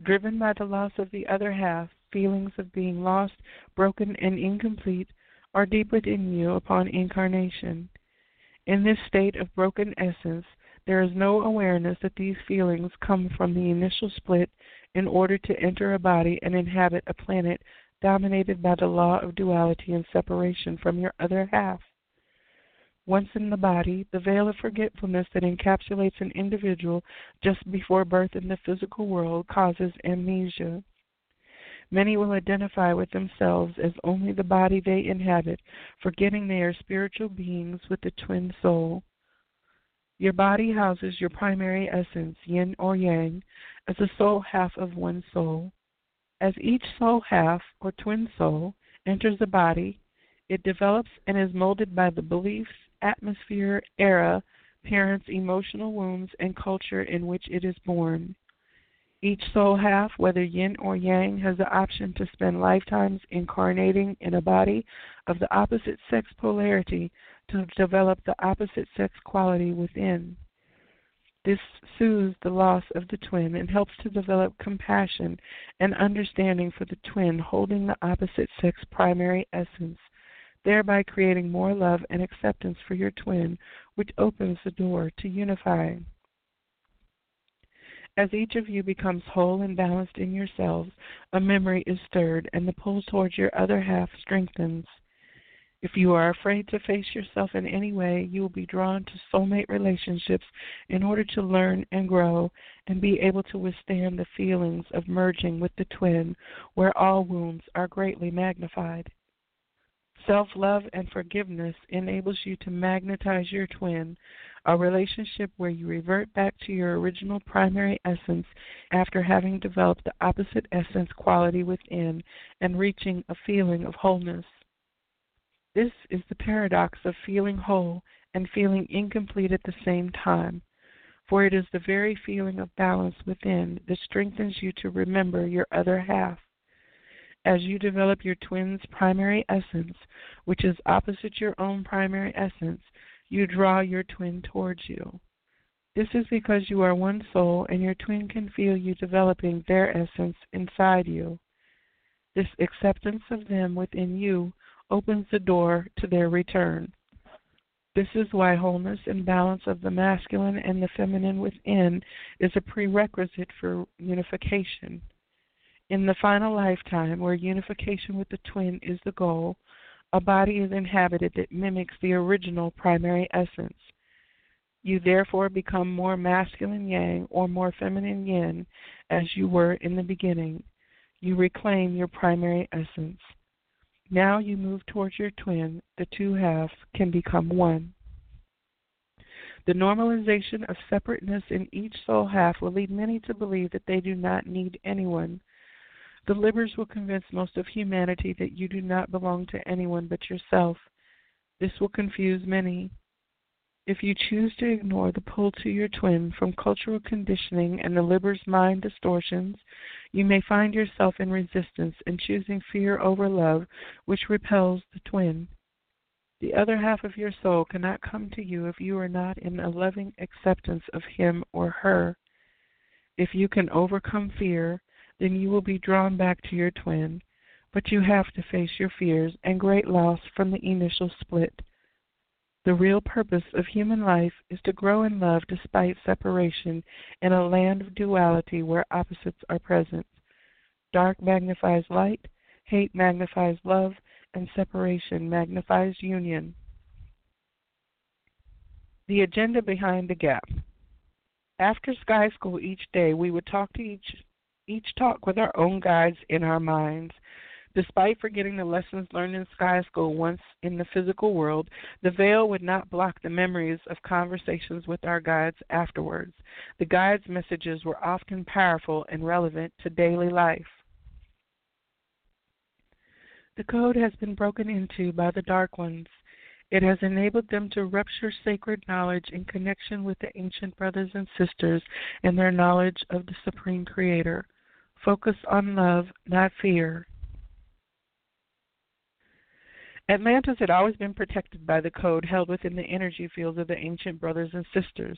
Driven by the loss of the other half, feelings of being lost, broken, and incomplete are deep within you upon incarnation. In this state of broken essence, there is no awareness that these feelings come from the initial split in order to enter a body and inhabit a planet dominated by the law of duality and separation from your other half. Once in the body, the veil of forgetfulness that encapsulates an individual just before birth in the physical world causes amnesia. Many will identify with themselves as only the body they inhabit, forgetting they are spiritual beings with the twin soul. Your body houses your primary essence, yin or yang, as the soul half of one soul. As each soul half, or twin soul, enters the body, it develops and is molded by the beliefs, atmosphere, era, parents' emotional wombs, and culture in which it is born. Each soul half, whether yin or yang, has the option to spend lifetimes incarnating in a body of the opposite sex polarity to develop the opposite sex quality within. This soothes the loss of the twin and helps to develop compassion and understanding for the twin holding the opposite sex primary essence, thereby creating more love and acceptance for your twin, which opens the door to unifying. As each of you becomes whole and balanced in yourselves, a memory is stirred and the pull towards your other half strengthens. If you are afraid to face yourself in any way, you will be drawn to soulmate relationships in order to learn and grow and be able to withstand the feelings of merging with the twin, where all wounds are greatly magnified. Self-love and forgiveness enables you to magnetize your twin, a relationship where you revert back to your original primary essence after having developed the opposite essence quality within and reaching a feeling of wholeness. This is the paradox of feeling whole and feeling incomplete at the same time, for it is the very feeling of balance within that strengthens you to remember your other half. As you develop your twin's primary essence, which is opposite your own primary essence, you draw your twin towards you. This is because you are one soul and your twin can feel you developing their essence inside you. This acceptance of them within you opens the door to their return. This is why wholeness and balance of the masculine and the feminine within is a prerequisite for unification. In the final lifetime, where unification with the twin is the goal, a body is inhabited that mimics the original primary essence. You therefore become more masculine yang or more feminine yin as you were in the beginning. You reclaim your primary essence. Now you move towards your twin. The two halves can become one. The normalization of separateness in each soul half will lead many to believe that they do not need anyone. The Libbers will convince most of humanity that you do not belong to anyone but yourself. This will confuse many. If you choose to ignore the pull to your twin from cultural conditioning and the Libbers' mind distortions, you may find yourself in resistance and choosing fear over love, which repels the twin. The other half of your soul cannot come to you if you are not in a loving acceptance of him or her. If you can overcome fear, then you will be drawn back to your twin, but you have to face your fears and great loss from the initial split. The real purpose of human life is to grow in love despite separation in a land of duality where opposites are present. Dark magnifies light, hate magnifies love, and separation magnifies union. The agenda behind the gap. After Sky School each day, we would talk to each talk with our own guides in our minds. Despite forgetting the lessons learned in Sky School once in the physical world, the veil would not block the memories of conversations with our guides afterwards. The guides' messages were often powerful and relevant to daily life. The code has been broken into by the Dark Ones. It has enabled them to rupture sacred knowledge in connection with the Ancient Brothers and Sisters and their knowledge of the Supreme Creator. Focus on love, not fear. Atlantis had always been protected by the code held within the energy fields of the Ancient Brothers and Sisters.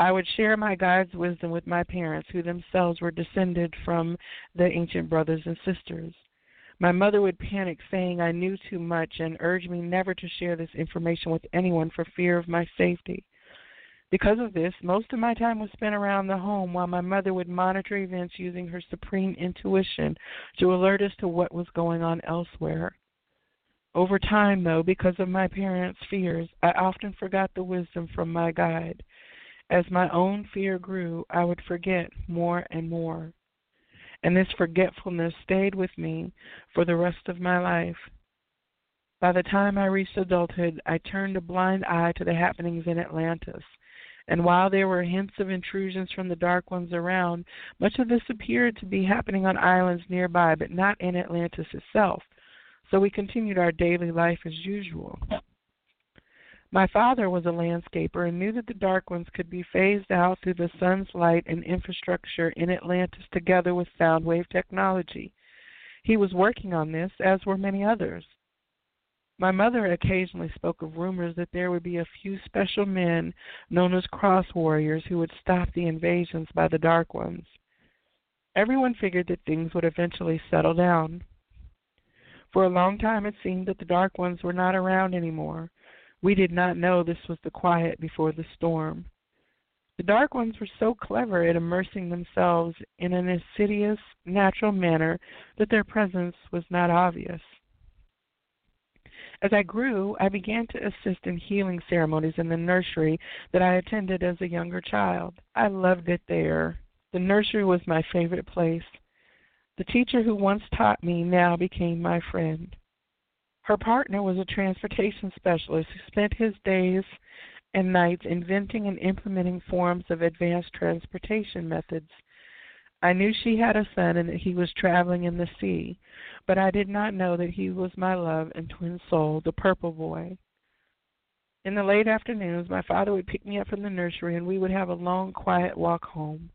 I would share my guide's wisdom with my parents, who themselves were descended from the Ancient Brothers and Sisters. My mother would panic, saying I knew too much, and urge me never to share this information with anyone for fear of my safety. Because of this, most of my time was spent around the home while my mother would monitor events using her supreme intuition to alert us to what was going on elsewhere. Over time, though, because of my parents' fears, I often forgot the wisdom from my guide. As my own fear grew, I would forget more and more. And this forgetfulness stayed with me for the rest of my life. By the time I reached adulthood, I turned a blind eye to the happenings in Atlantis. And while there were hints of intrusions from the Dark Ones around, much of this appeared to be happening on islands nearby, but not in Atlantis itself. So we continued our daily life as usual. My father was a landscaper and knew that the Dark Ones could be phased out through the sun's light and infrastructure in Atlantis together with sound wave technology. He was working on this, as were many others. My mother occasionally spoke of rumors that there would be a few special men known as Cross Warriors who would stop the invasions by the Dark Ones. Everyone figured that things would eventually settle down. For a long time it seemed that the Dark Ones were not around anymore. We did not know this was the quiet before the storm. The Dark Ones were so clever at immersing themselves in an insidious, natural manner that their presence was not obvious. As I grew, I began to assist in healing ceremonies in the nursery that I attended as a younger child. I loved it there. The nursery was my favorite place. The teacher who once taught me now became my friend. Her partner was a transportation specialist who spent his days and nights inventing and implementing forms of advanced transportation methods. I knew she had a son and that he was traveling in the sea, but I did not know that he was my love and twin soul, the purple boy. In the late afternoons, my father would pick me up from the nursery and we would have a long, quiet walk home.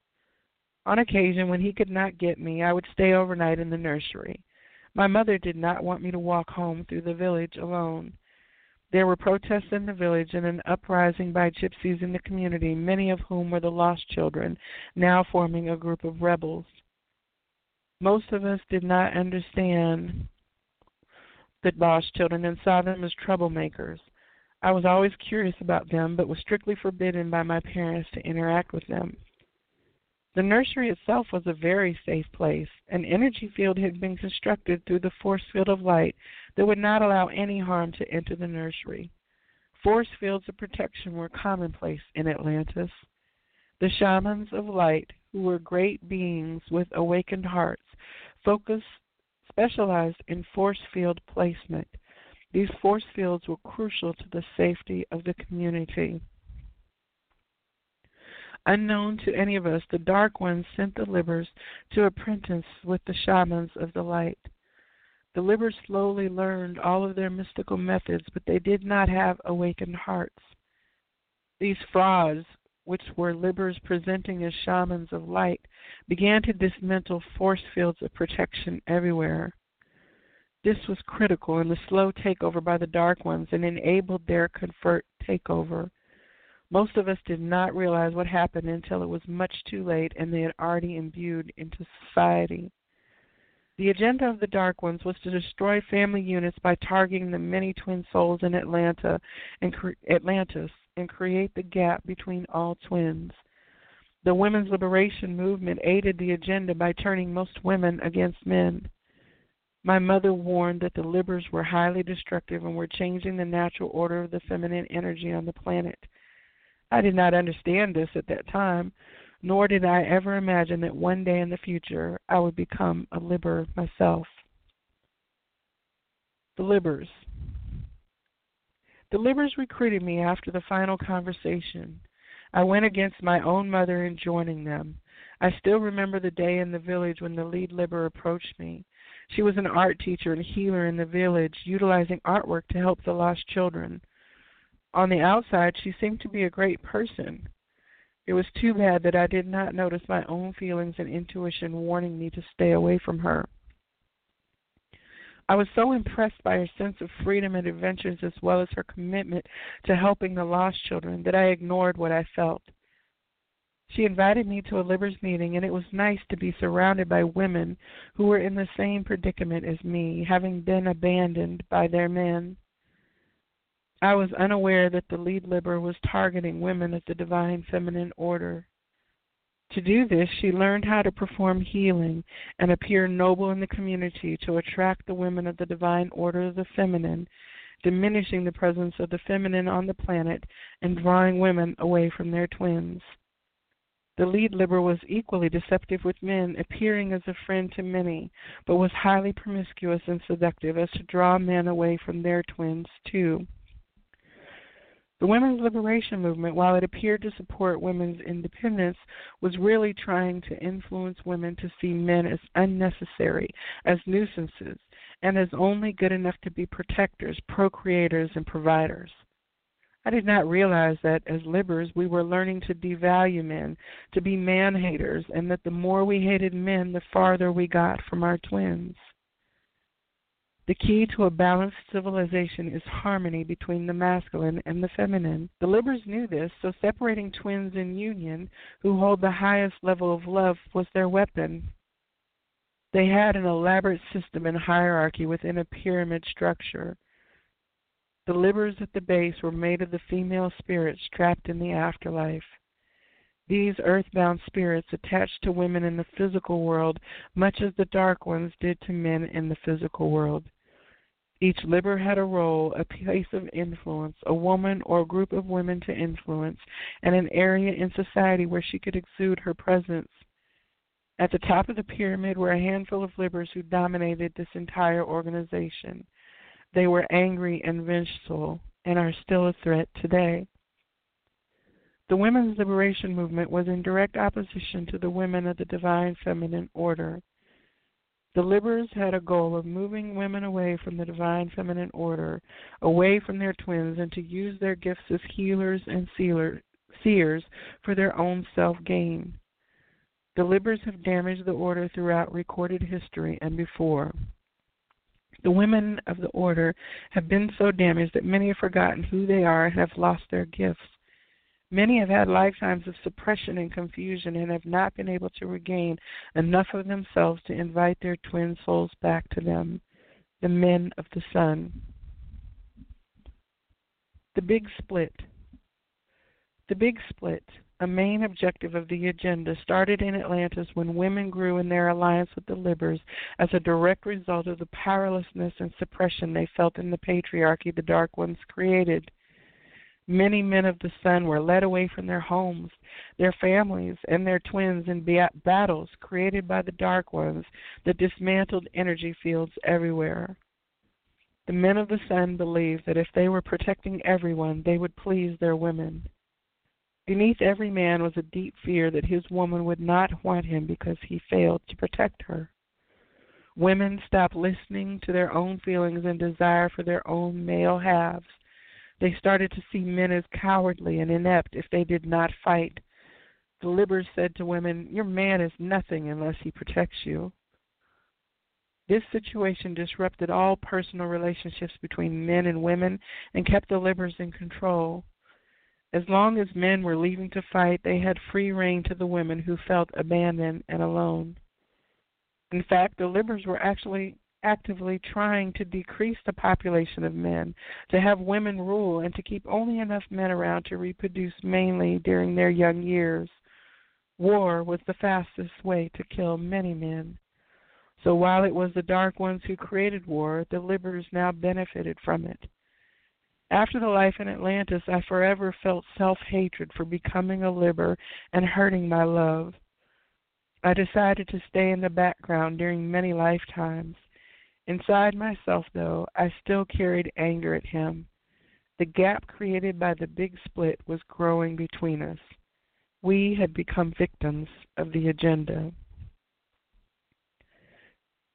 On occasion, when he could not get me, I would stay overnight in the nursery. My mother did not want me to walk home through the village alone. There were protests in the village and an uprising by gypsies in the community, many of whom were the lost children, now forming a group of rebels. Most of us did not understand the lost children and saw them as troublemakers. I was always curious about them, but was strictly forbidden by my parents to interact with them. The nursery itself was a very safe place. An energy field had been constructed through the force field of light that would not allow any harm to enter the nursery. Force fields of protection were commonplace in Atlantis. The shamans of light, who were great beings with awakened hearts, specialized in force field placement. These force fields were crucial to the safety of the community. Unknown to any of us, the Dark Ones sent the Libbers to apprentice with the shamans of the light. The Libbers slowly learned all of their mystical methods, but they did not have awakened hearts. These frauds, which were Libbers presenting as shamans of light, began to dismantle force fields of protection everywhere. This was critical in the slow takeover by the Dark Ones and enabled their covert takeover. Most of us did not realize what happened until it was much too late and they had already imbued into society. The agenda of the Dark Ones was to destroy family units by targeting the many twin souls in Atlantis and create the gap between all twins. The women's liberation movement aided the agenda by turning most women against men. My mother warned that the Libbers were highly destructive and were changing the natural order of the feminine energy on the planet. I did not understand this at that time, nor did I ever imagine that one day in the future I would become a Libber myself. The Libbers. The Libbers recruited me after the final conversation. I went against my own mother in joining them. I still remember the day in the village when the lead Libber approached me. She was an art teacher and healer in the village, utilizing artwork to help the lost children. On the outside, she seemed to be a great person. It was too bad that I did not notice my own feelings and intuition warning me to stay away from her. I was so impressed by her sense of freedom and adventures as well as her commitment to helping the lost children that I ignored what I felt. She invited me to a Libbers meeting, and it was nice to be surrounded by women who were in the same predicament as me, having been abandoned by their men. I was unaware that the lead Libber was targeting women of the Divine Feminine Order. To do this, she learned how to perform healing and appear noble in the community to attract the women of the Divine Order of the Feminine, diminishing the presence of the feminine on the planet and drawing women away from their twins. The lead Libber was equally deceptive with men, appearing as a friend to many, but was highly promiscuous and seductive as to draw men away from their twins, too. The women's liberation movement, while it appeared to support women's independence, was really trying to influence women to see men as unnecessary, as nuisances, and as only good enough to be protectors, procreators, and providers. I did not realize that, as Libbers, we were learning to devalue men, to be man-haters, and that the more we hated men, the farther we got from our twins. The key to a balanced civilization is harmony between the masculine and the feminine. The Libbers knew this, so separating twins in union, who hold the highest level of love, was their weapon. They had an elaborate system and hierarchy within a pyramid structure. The Libbers at the base were made of the female spirits trapped in the afterlife. These earthbound spirits attached to women in the physical world, much as the Dark Ones did to men in the physical world. Each Libber had a role, a place of influence, a woman or a group of women to influence, and an area in society where she could exude her presence. At the top of the pyramid were a handful of Libbers who dominated this entire organization. They were angry and vengeful, and are still a threat today. The women's liberation movement was in direct opposition to the women of the Divine Feminine Order. The Libbers had a goal of moving women away from the Divine Feminine Order, away from their twins, and to use their gifts as healers and seers for their own self-gain. The Libbers have damaged the order throughout recorded history and before. The women of the order have been so damaged that many have forgotten who they are and have lost their gifts. Many have had lifetimes of suppression and confusion and have not been able to regain enough of themselves to invite their twin souls back to them, the Men of the Sun. The Big Split. The Big Split, a main objective of the agenda, started in Atlantis when women grew in their alliance with the Libbers as a direct result of the powerlessness and suppression they felt in the patriarchy the Dark Ones created. Many Men of the Sun were led away from their homes, their families, and their twins in battles created by the Dark Ones that dismantled energy fields everywhere. The Men of the Sun believed that if they were protecting everyone, they would please their women. Beneath every man was a deep fear that his woman would not want him because he failed to protect her. Women stopped listening to their own feelings and desire for their own male halves. They started to see men as cowardly and inept if they did not fight. The Libbers said to women, "Your man is nothing unless he protects you." This situation disrupted all personal relationships between men and women and kept the Libbers in control. As long as men were leaving to fight, they had free rein to the women who felt abandoned and alone. In fact, the Libbers were actually actively trying to decrease the population of men, to have women rule, and to keep only enough men around to reproduce mainly during their young years. War was the fastest way to kill many men. So while it was the Dark Ones who created war, the Libbers now benefited from it. After the life in Atlantis, I forever felt self-hatred for becoming a Libber and hurting my love. I decided to stay in the background during many lifetimes. Inside myself, though, I still carried anger at him. The gap created by the Big Split was growing between us. We had become victims of the agenda.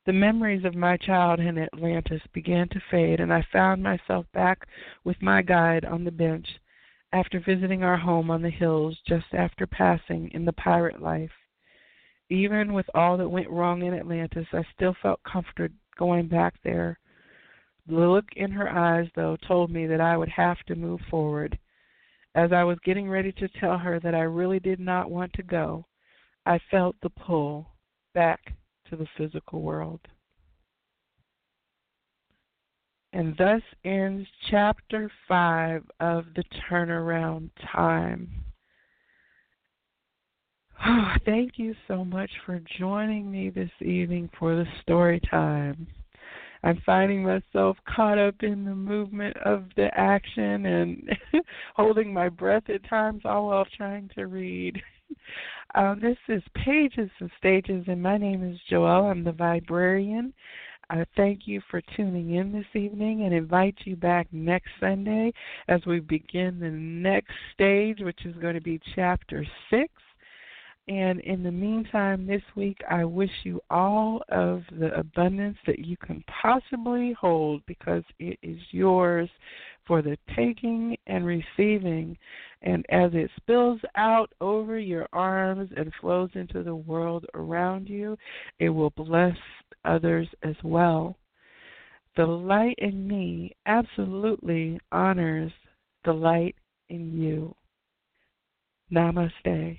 The memories of my childhood in Atlantis began to fade, and I found myself back with my guide on the bench after visiting our home on the hills just after passing in the pirate life. Even with all that went wrong in Atlantis, I still felt comforted going back there. The look in her eyes, though, told me that I would have to move forward. As I was getting ready to tell her that I really did not want to go, I felt the pull back to the physical world. And thus ends Chapter 5 of The Turnaround Time. Oh, thank you so much for joining me this evening for the story time. I'm finding myself caught up in the movement of the action and holding my breath at times, all while trying to read. This is Pages and Stages, and my name is Joelle. I'm the Vibrarian. I thank you for tuning in this evening and invite you back next Sunday as we begin the next stage, which is going to be Chapter 6. And in the meantime, this week, I wish you all of the abundance that you can possibly hold, because it is yours for the taking and receiving. And as it spills out over your arms and flows into the world around you, it will bless others as well. The light in me absolutely honors the light in you. Namaste.